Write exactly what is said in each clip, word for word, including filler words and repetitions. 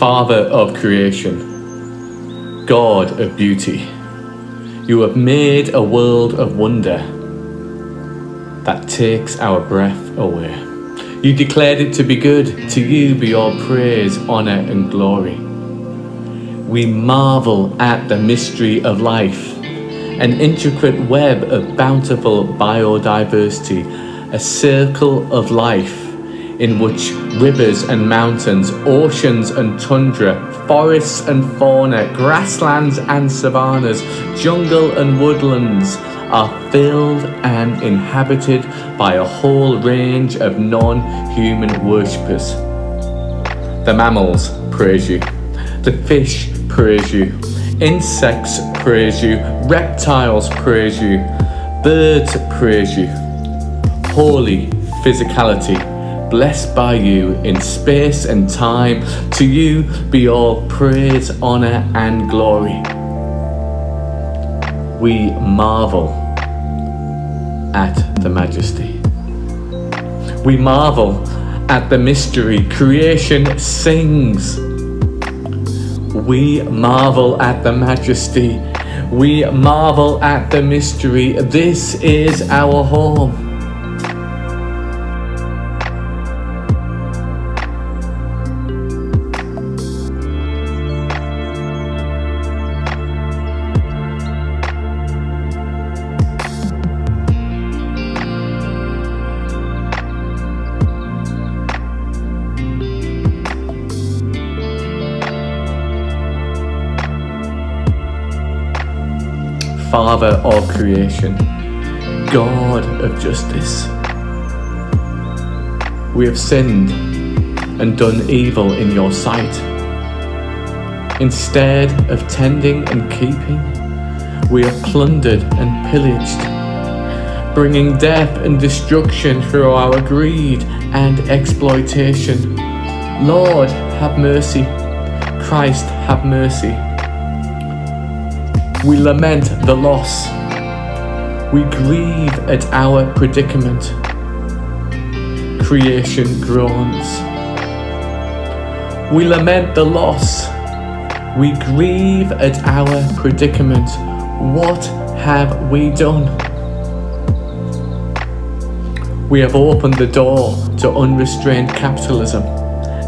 Father of creation, God of beauty, you have made a world of wonder that takes our breath away. You declared it to be good. To you be all praise, honor, and glory. We marvel at the mystery of life, an intricate web of bountiful biodiversity, a circle of life in which rivers and mountains, oceans and tundra, forests and fauna, grasslands and savannas, jungle and woodlands are filled and inhabited by a whole range of non-human worshippers. The mammals praise you, the fish praise you, insects praise you, reptiles praise you, birds praise you. Holy physicality, blessed by you in space and time, to you be all praise, honor, and glory. We marvel at the majesty. We marvel at the mystery. Creation sings. We marvel at the majesty. We marvel at the mystery. This is our home. Father of creation, God of justice, we have sinned and done evil in your sight. Instead of tending and keeping, we have plundered and pillaged, bringing death and destruction through our greed and exploitation. Lord, have mercy. Christ, have mercy. We lament the loss. We grieve at our predicament. Creation groans. We lament the loss. We grieve at our predicament. What have we done? We have opened the door to unrestrained capitalism,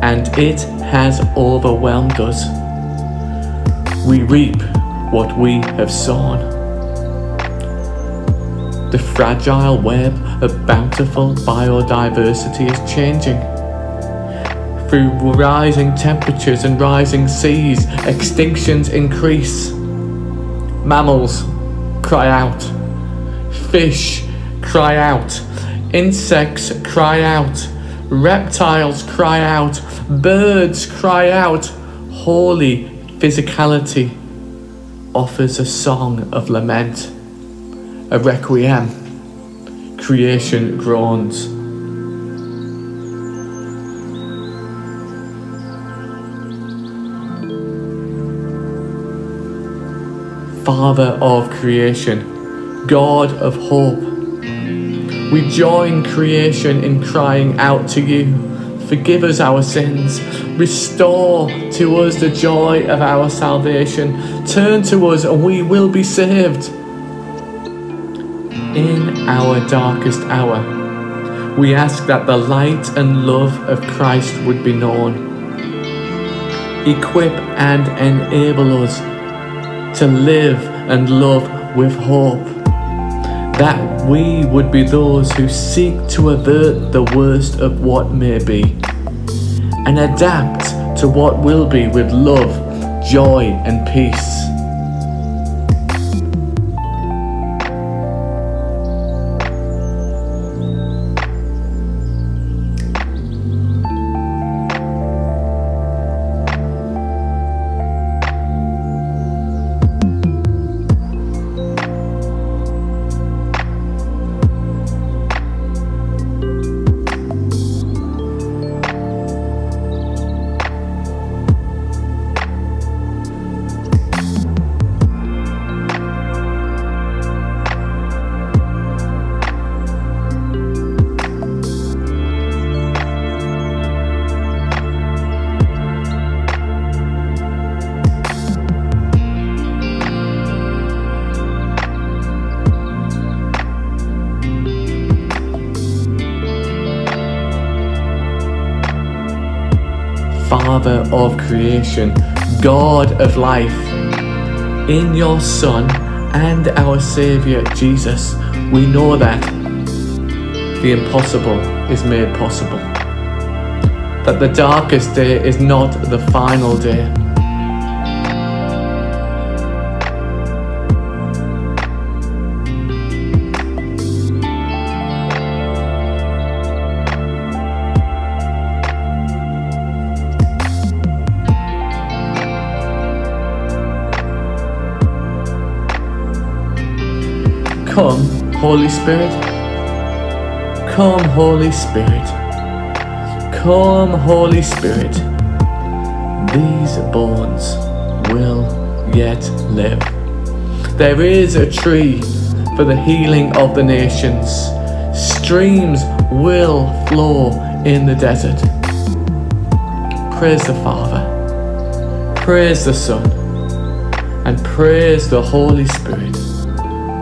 and it has overwhelmed us. We reap what we have sown. The fragile web of bountiful biodiversity is changing. Through rising temperatures and rising seas, extinctions increase. Mammals cry out. Fish cry out. Insects cry out. Reptiles cry out. Birds cry out. Holy physicality offers a song of lament, a requiem. Creation groans. Father of creation, God of hope, we join creation in crying out to you. Forgive us our sins. Restore to us the joy of our salvation. Turn to us and we will be saved. In our darkest hour, we ask that the light and love of Christ would be known. Equip and enable us to live and love with hope, that we would be those who seek to avert the worst of what may be and adapt to what will be with love, joy, and peace. Father of creation, God of life, in your Son and our Saviour Jesus, we know that the impossible is made possible, that the darkest day is not the final day. Come, Holy Spirit. Come, Holy Spirit. Come, Holy Spirit. These bones will yet live. There is a tree for the healing of the nations. Streams will flow in the desert. Praise the Father. Praise the Son. And praise the Holy Spirit.